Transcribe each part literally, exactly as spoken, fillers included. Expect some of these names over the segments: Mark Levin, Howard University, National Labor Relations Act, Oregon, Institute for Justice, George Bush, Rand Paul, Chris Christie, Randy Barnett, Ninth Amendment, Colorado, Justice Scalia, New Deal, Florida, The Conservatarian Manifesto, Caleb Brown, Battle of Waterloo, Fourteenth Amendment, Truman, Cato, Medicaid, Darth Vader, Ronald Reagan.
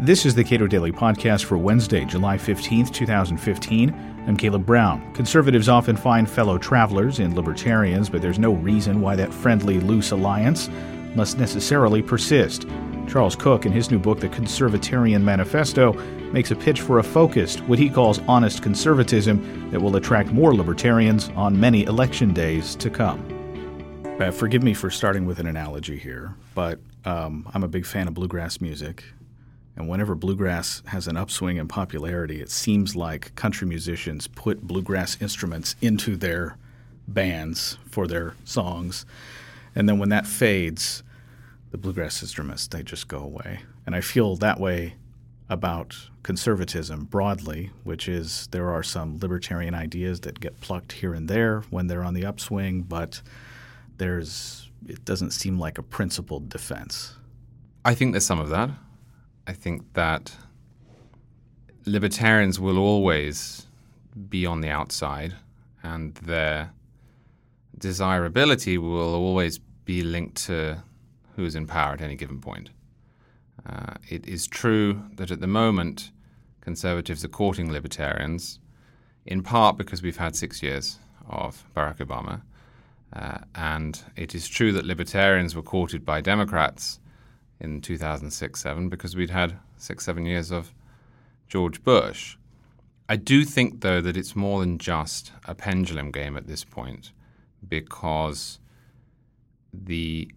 This is the Cato Daily Podcast for Wednesday, July fifteenth, twenty fifteen. I'm Caleb Brown. Conservatives often find fellow travelers in libertarians, but there's no reason why that friendly, loose alliance must necessarily persist. Charles Cook, in his new book, The Conservatarian Manifesto, makes a pitch for a focused, what he calls honest conservatism, that will attract more libertarians on many election days to come. Uh, forgive me for starting with an analogy here, but um, I'm a big fan of bluegrass music. And whenever bluegrass has an upswing in popularity, it seems like country musicians put bluegrass instruments into their bands for their songs. And then when that fades, the bluegrass instruments, they just go away. And I feel that way about conservatism broadly, which is there are some libertarian ideas that get plucked here and there when they're on the upswing, but there's it doesn't seem like a principled defense. I think there's some of that. I think that libertarians will always be on the outside, and their desirability will always be linked to who's in power at any given point. Uh, it is true that at the moment, conservatives are courting libertarians, in part because we've had six years of Barack Obama. Uh, and it is true that libertarians were courted by Democrats in two thousand six, two thousand seven because we'd had six, seven years of George Bush. I do think, though, that it's more than just a pendulum game at this point, because the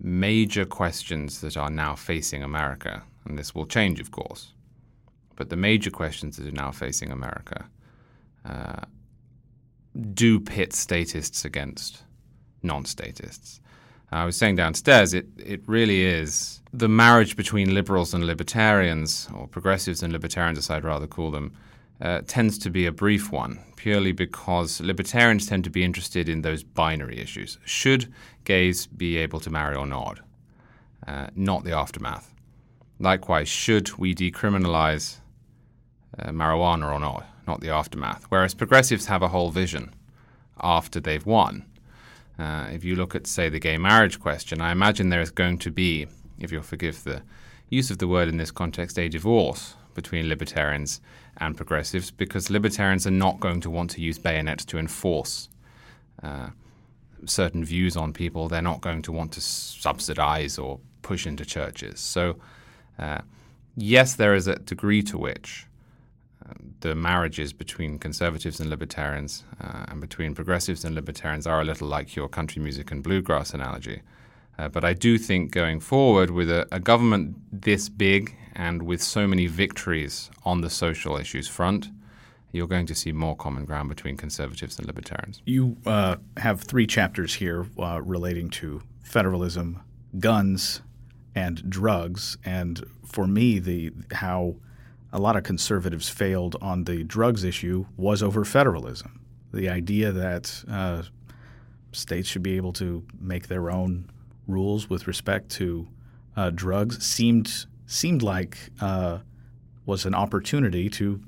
major questions that are now facing America, and this will change, of course, but the major questions that are now facing America uh, do pit statists against non-statists. I was saying downstairs, it, it really is the marriage between liberals and libertarians, or progressives and libertarians, as I'd rather call them, uh, tends to be a brief one, purely because libertarians tend to be interested in those binary issues. Should gays be able to marry or not? Uh, not the aftermath. Likewise, should we decriminalize uh, marijuana or not? Not the aftermath. Whereas progressives have a whole vision after they've won. Uh, if you look at, say, the gay marriage question, I imagine there is going to be, if you'll forgive the use of the word in this context, a divorce between libertarians and progressives, because libertarians are not going to want to use bayonets to enforce uh, certain views on people. They're not going to want to subsidize or push into churches. So, uh, yes, there is a degree to which the marriages between conservatives and libertarians uh, and between progressives and libertarians are a little like your country music and bluegrass analogy. Uh, but I do think going forward with a, a government this big and with so many victories on the social issues front, you're going to see more common ground between conservatives and libertarians. You uh, have three chapters here uh, relating to federalism, guns, and drugs. And for me, the how a lot of conservatives failed on the drugs issue was over federalism, the idea that uh, states should be able to make their own rules with respect to uh, drugs seemed seemed like uh, was an opportunity to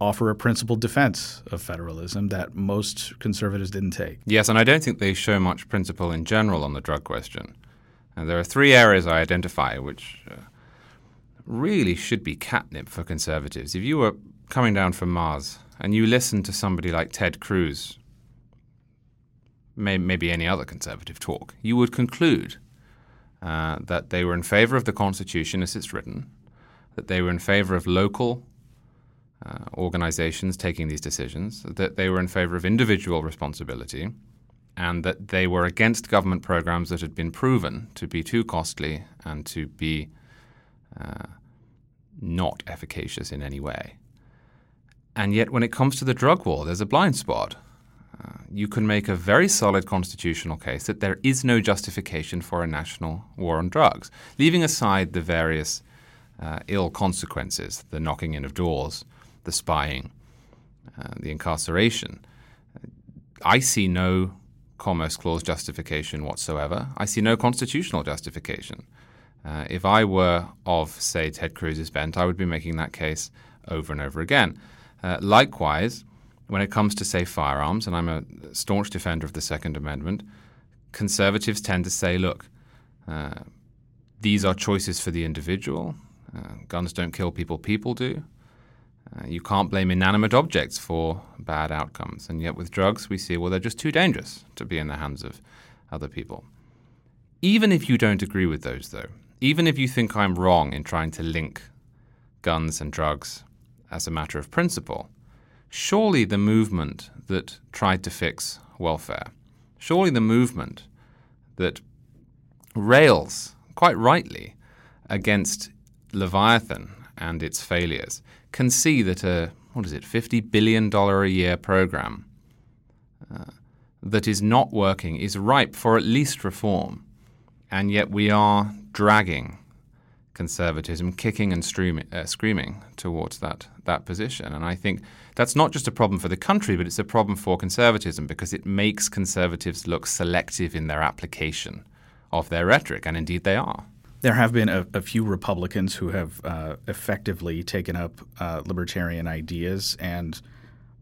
offer a principled defense of federalism that most conservatives didn't take. Yes, and I don't think they show much principle in general on the drug question. And there are three areas I identify which uh, really should be catnip for conservatives. If you were coming down from Mars and you listened to somebody like Ted Cruz, may, maybe any other conservative talk, you would conclude uh, that they were in favor of the Constitution as it's written, that they were in favor of local uh, organizations taking these decisions, that they were in favor of individual responsibility, and that they were against government programs that had been proven to be too costly and to be Uh, not efficacious in any way. And yet when it comes to the drug war, there's a blind spot. Uh, you can make a very solid constitutional case that there is no justification for a national war on drugs, leaving aside the various uh, ill consequences, the knocking in of doors, the spying, uh, the incarceration. I see no Commerce Clause justification whatsoever. I see no constitutional justification. Uh, if I were of, say, Ted Cruz's bent, I would be making that case over and over again. Uh, likewise, when it comes to, say, firearms, and I'm a staunch defender of the Second Amendment, conservatives tend to say, look, uh, these are choices for the individual. Uh, guns don't kill people, people do. Uh, you can't blame inanimate objects for bad outcomes. And yet with drugs, we see, well, they're just too dangerous to be in the hands of other people. Even if you don't agree with those, though, even if you think I'm wrong in trying to link guns and drugs as a matter of principle, surely the movement that tried to fix welfare, surely the movement that rails, quite rightly, against Leviathan and its failures, can see that a, what is it, fifty billion dollars a year program uh, that is not working is ripe for at least reform. And yet we are dragging conservatism, kicking and streaming, uh, screaming towards that, that position. And I think that's not just a problem for the country, but it's a problem for conservatism because it makes conservatives look selective in their application of their rhetoric, and indeed they are. There have been a, a few Republicans who have uh, effectively taken up uh, libertarian ideas and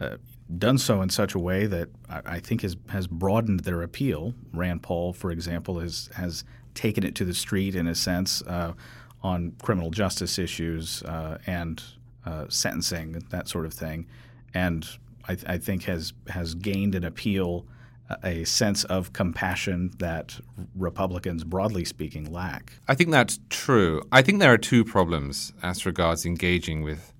uh, done so in such a way that I, I think has, has broadened their appeal. Rand Paul, for example, has, has taken it to the street in a sense uh, on criminal justice issues uh, and uh, sentencing, that sort of thing, and I, th- I think has, has gained an appeal, a sense of compassion that Republicans, broadly speaking, lack. I think that's true. I think there are two problems as regards engaging with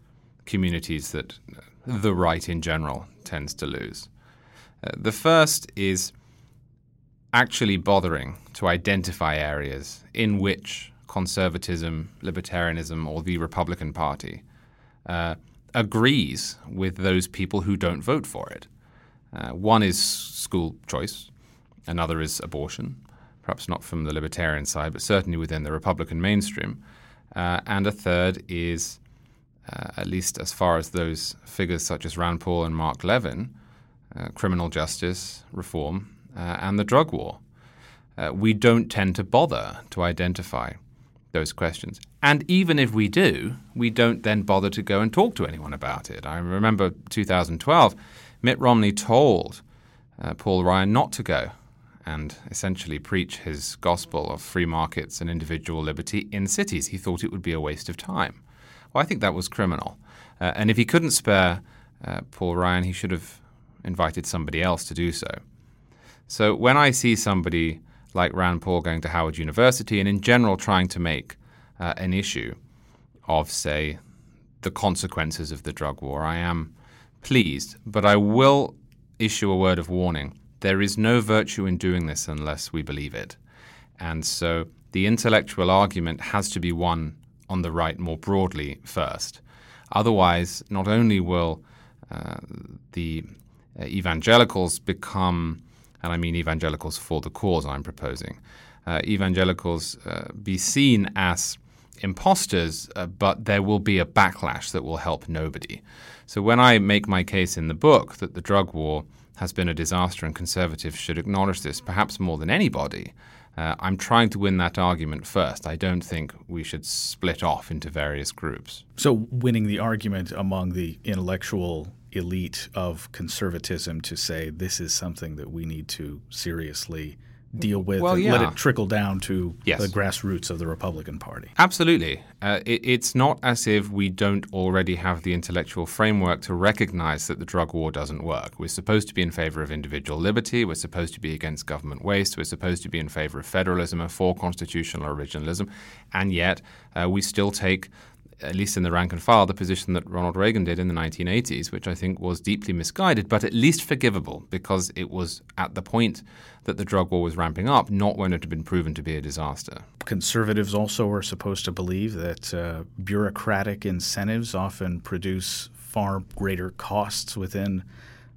communities that the right in general tends to lose. Uh, the first is actually bothering to identify areas in which conservatism, libertarianism, or the Republican Party uh, agrees with those people who don't vote for it. Uh, one is school choice, another is abortion, perhaps not from the libertarian side, but certainly within the Republican mainstream, uh, and a third is, uh, at least as far as those figures such as Rand Paul and Mark Levin, uh, criminal justice reform uh, and the drug war. Uh, we don't tend to bother to identify those questions. And even if we do, we don't then bother to go and talk to anyone about it. I remember two thousand twelve... Mitt Romney told uh, Paul Ryan not to go and essentially preach his gospel of free markets and individual liberty in cities. He thought it would be a waste of time. Well, I think that was criminal. Uh, and if he couldn't spare uh, Paul Ryan, he should have invited somebody else to do so. So when I see somebody like Rand Paul going to Howard University and in general trying to make uh, an issue of, say, the consequences of the drug war, I am pleased, but I will issue a word of warning. There is no virtue in doing this unless we believe it. And so the intellectual argument has to be won on the right more broadly first. Otherwise, not only will uh, the uh, evangelicals become, and I mean evangelicals for the cause I'm proposing, uh, evangelicals uh, be seen as imposters, uh, but there will be a backlash that will help nobody. So when I make my case in the book that the drug war has been a disaster and conservatives should acknowledge this perhaps more than anybody, uh, I'm trying to win that argument first. I don't think we should split off into various groups. So winning the argument among the intellectual elite of conservatism to say this is something that we need to seriously deal with, well, and yeah. let it trickle down to yes. the grassroots of the Republican Party. Absolutely. Uh, it, it's not as if we don't already have the intellectual framework to recognize that the drug war doesn't work. We're supposed to be in favor of individual liberty. We're supposed to be against government waste. We're supposed to be in favor of federalism and for constitutional originalism. And yet uh, we still take, at least in the rank and file, the position that Ronald Reagan did in the nineteen eighties, which I think was deeply misguided, but at least forgivable because it was at the point that the drug war was ramping up, not when it had been proven to be a disaster. Conservatives also are supposed to believe that uh, bureaucratic incentives often produce far greater costs within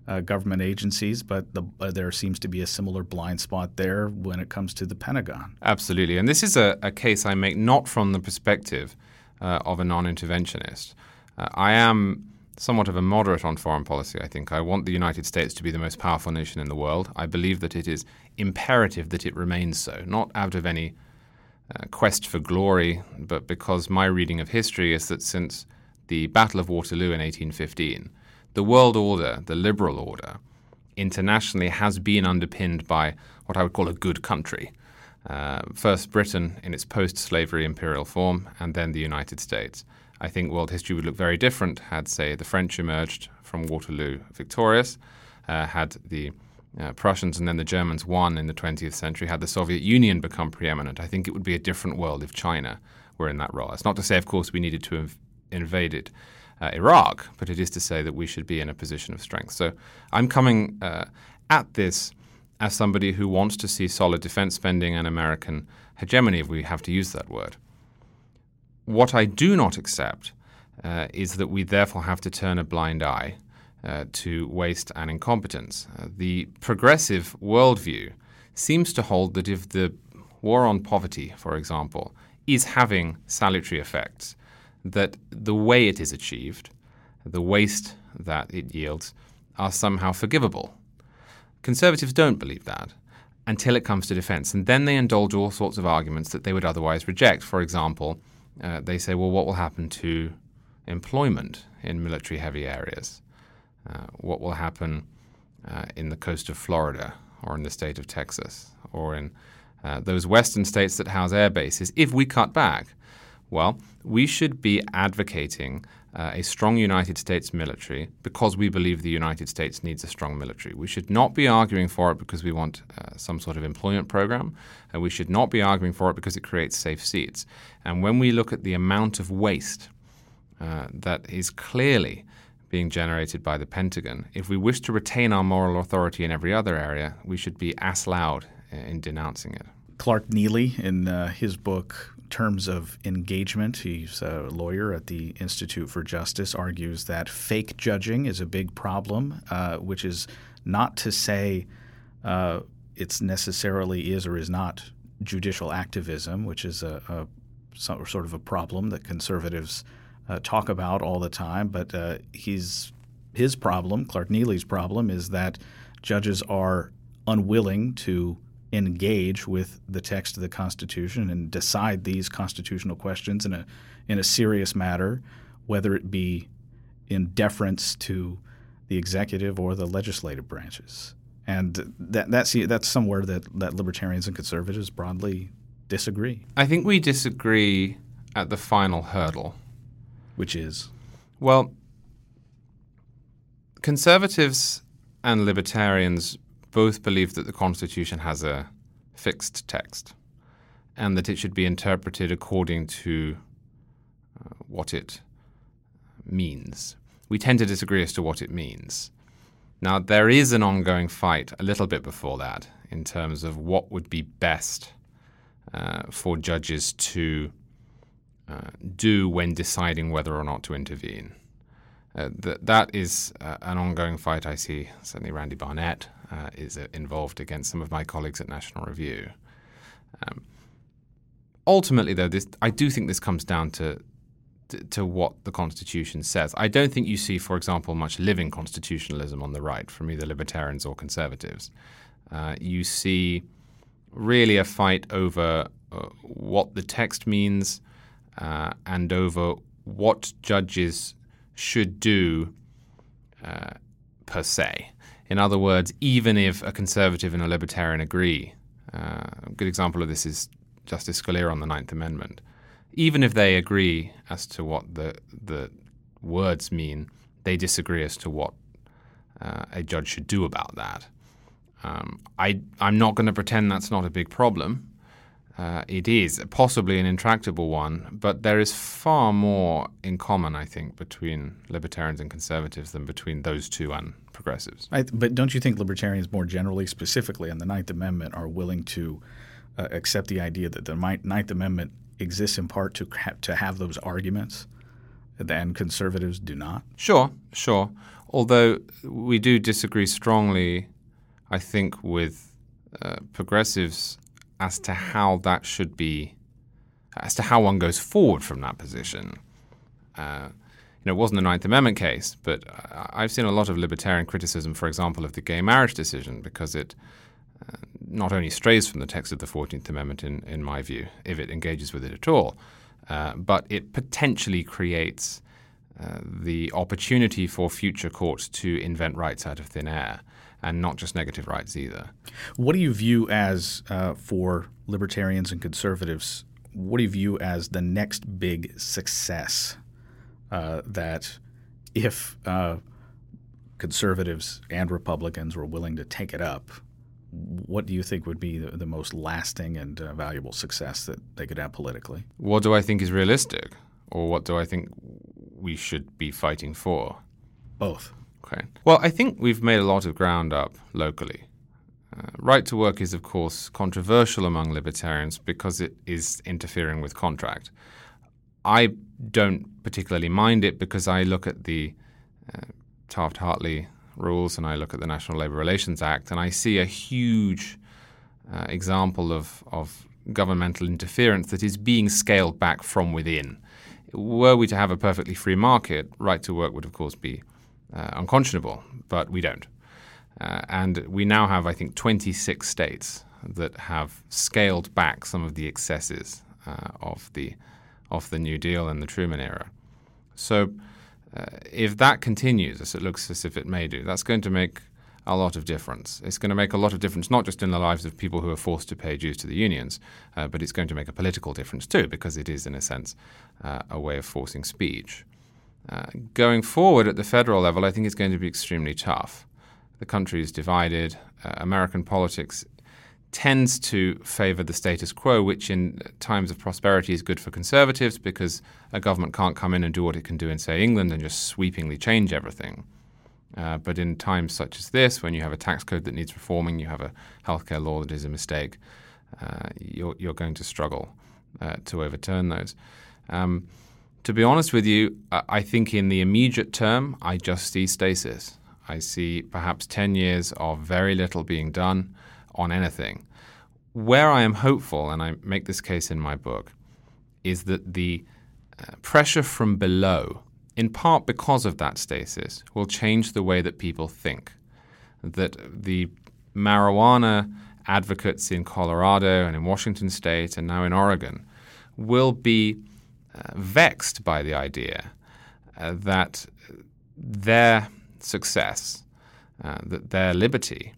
uh, government agencies, but the, uh, there seems to be a similar blind spot there when it comes to the Pentagon. Absolutely. And this is a, a case I make not from the perspective Uh, of a non-interventionist. Uh, I am somewhat of a moderate on foreign policy, I think. I want the United States to be the most powerful nation in the world. I believe that it is imperative that it remains so, not out of any uh, quest for glory, but because my reading of history is that since the Battle of Waterloo in eighteen fifteen, the world order, the liberal order, internationally has been underpinned by what I would call a good country. uh, first Britain in its post-slavery imperial form, and then the United States. I think world history would look very different had, say, the French emerged from Waterloo victorious, uh, had the uh, Prussians and then the Germans won in the twentieth century, had the Soviet Union become preeminent. I think it would be a different world if China were in that role. It's not to say, of course, we needed to inv- invade it. Uh, Iraq, but it is to say that we should be in a position of strength. So I'm coming uh, at this as somebody who wants to see solid defense spending and American hegemony, if we have to use that word. What I do not accept uh, is that we therefore have to turn a blind eye uh, to waste and incompetence. Uh, the progressive worldview seems to hold that if the war on poverty, for example, is having salutary effects, that the way it is achieved, the waste that it yields, are somehow forgivable. Conservatives don't believe that until it comes to defense. And then they indulge all sorts of arguments that they would otherwise reject. For example, uh, they say, well, what will happen to employment in military-heavy areas? Uh, what will happen uh, in the coast of Florida or in the state of Texas or in uh, those western states that house air bases if we cut back? Well, we should be advocating uh, a strong United States military because we believe the United States needs a strong military. We should not be arguing for it because we want uh, some sort of employment program. And we should not be arguing for it because it creates safe seats. And when we look at the amount of waste uh, that is clearly being generated by the Pentagon, if we wish to retain our moral authority in every other area, we should be as loud in denouncing it. Clark Neely, in uh, his book Terms of Engagement, he's a lawyer at the Institute for Justice, argues that fake judging is a big problem, uh, which is not to say uh, it's necessarily is or is not judicial activism, which is a, a some, sort of a problem that conservatives uh, talk about all the time. But uh, he's his problem, Clark Neely's problem, is that judges are unwilling to engage with the text of the Constitution and decide these constitutional questions in a in a serious matter, whether it be in deference to the executive or the legislative branches. And that that's that's somewhere that, that libertarians and conservatives broadly disagree. I think we disagree at the final hurdle. Which is? Well, conservatives and libertarians both believe that the Constitution has a fixed text and that it should be interpreted according to uh, what it means. We tend to disagree as to what it means. Now, there is an ongoing fight a little bit before that in terms of what would be best uh, for judges to uh, do when deciding whether or not to intervene. Uh, th- that is uh, an ongoing fight. I see certainly Randy Barnett Uh, is uh, involved against some of my colleagues at National Review. Um, ultimately, though, this I do think this comes down to, to to what the Constitution says. I don't think you see, for example, much living constitutionalism on the right from either libertarians or conservatives. Uh, you see really a fight over uh, what the text means uh, and over what judges should do uh, per se. In other words, even if a conservative and a libertarian agree, uh, a good example of this is Justice Scalia on the Ninth Amendment. Even if they agree as to what the the words mean, they disagree as to what uh, a judge should do about that. Um, I, I'm not going to pretend that's not a big problem. Uh, it is possibly an intractable one, but there is far more in common, I think, between libertarians and conservatives than between those two and progressives. I, but don't you think libertarians more generally, specifically on the Ninth Amendment, are willing to uh, accept the idea that the Ninth Amendment exists in part to ha- to have those arguments, and conservatives do not? Sure, sure. Although we do disagree strongly, I think, with uh, progressives as to how that should be, as to how one goes forward from that position. Uh, you know, it wasn't the Ninth Amendment case, but I've seen a lot of libertarian criticism, for example, of the gay marriage decision, because it uh, not only strays from the text of the Fourteenth Amendment, in, in my view, if it engages with it at all, uh, but it potentially creates uh, the opportunity for future courts to invent rights out of thin air. and not just negative rights either. What do you view as, uh, for libertarians and conservatives, what do you view as the next big success uh, that if uh, conservatives and Republicans were willing to take it up, what do you think would be the, the most lasting and uh, valuable success that they could have politically? What do I think is realistic, or what do I think we should be fighting for? Both. Okay. Well, I think we've made a lot of ground up locally. Uh, right to work is, of course, controversial among libertarians because it is interfering with contract. I don't particularly mind it because I look at the uh, Taft-Hartley rules and I look at the National Labor Relations Act, and I see a huge uh, example of, of governmental interference that is being scaled back from within. Were we to have a perfectly free market, right to work would, of course, be uh, unconscionable, but we don't. Uh, and we now have, I think, twenty-six states that have scaled back some of the excesses uh, of the of the New Deal and the Truman era. So uh, if that continues, as it looks as if it may do, that's going to make a lot of difference. It's going to make a lot of difference, not just in the lives of people who are forced to pay dues to the unions, uh, but it's going to make a political difference too, because it is, in a sense, uh, a way of forcing speech. Uh, going forward at the federal level, I think it's going to be extremely tough. The country is divided. Uh, American politics tends to favor the status quo, which in times of prosperity is good for conservatives because a government can't come in and do what it can do in, say, England and just sweepingly change everything. Uh, but in times such as this, when you have a tax code that needs reforming, you have a healthcare law that is a mistake, uh, you're, you're going to struggle uh, to overturn those. Um, to be honest with you, I think in the immediate term, I just see stasis. I see perhaps ten years of very little being done on anything. Where I am hopeful, and I make this case in my book, is that the pressure from below, in part because of that stasis, will change the way that people think. That the marijuana advocates in Colorado and in Washington state and now in Oregon will be uh, vexed by the idea uh, that their success, uh, that their liberty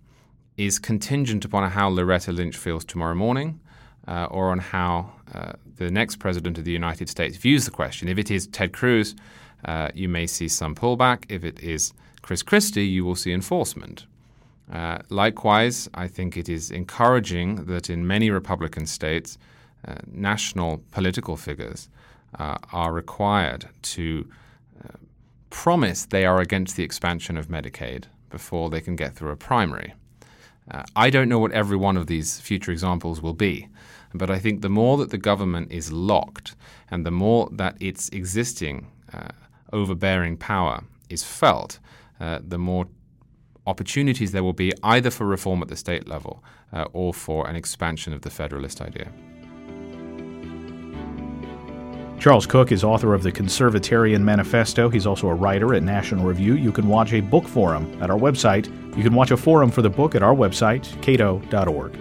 is contingent upon how Loretta Lynch feels tomorrow morning uh, or on how uh, the next president of the United States views the question. If it is Ted Cruz, uh, you may see some pullback. If it is Chris Christie, you will see enforcement. Uh, likewise, I think it is encouraging that in many Republican states, uh, national political figures uh, are required to promise they are against the expansion of Medicaid before they can get through a primary. Uh, I don't know what every one of these future examples will be, but I think the more that the government is locked and the more that its existing uh, overbearing power is felt, uh, the more opportunities there will be either for reform at the state level uh, or for an expansion of the federalist idea. Charles Cook is author of The Conservatarian Manifesto. He's also a writer at National Review. You can watch a book forum at our website. You can watch a forum for the book at our website, cato dot org.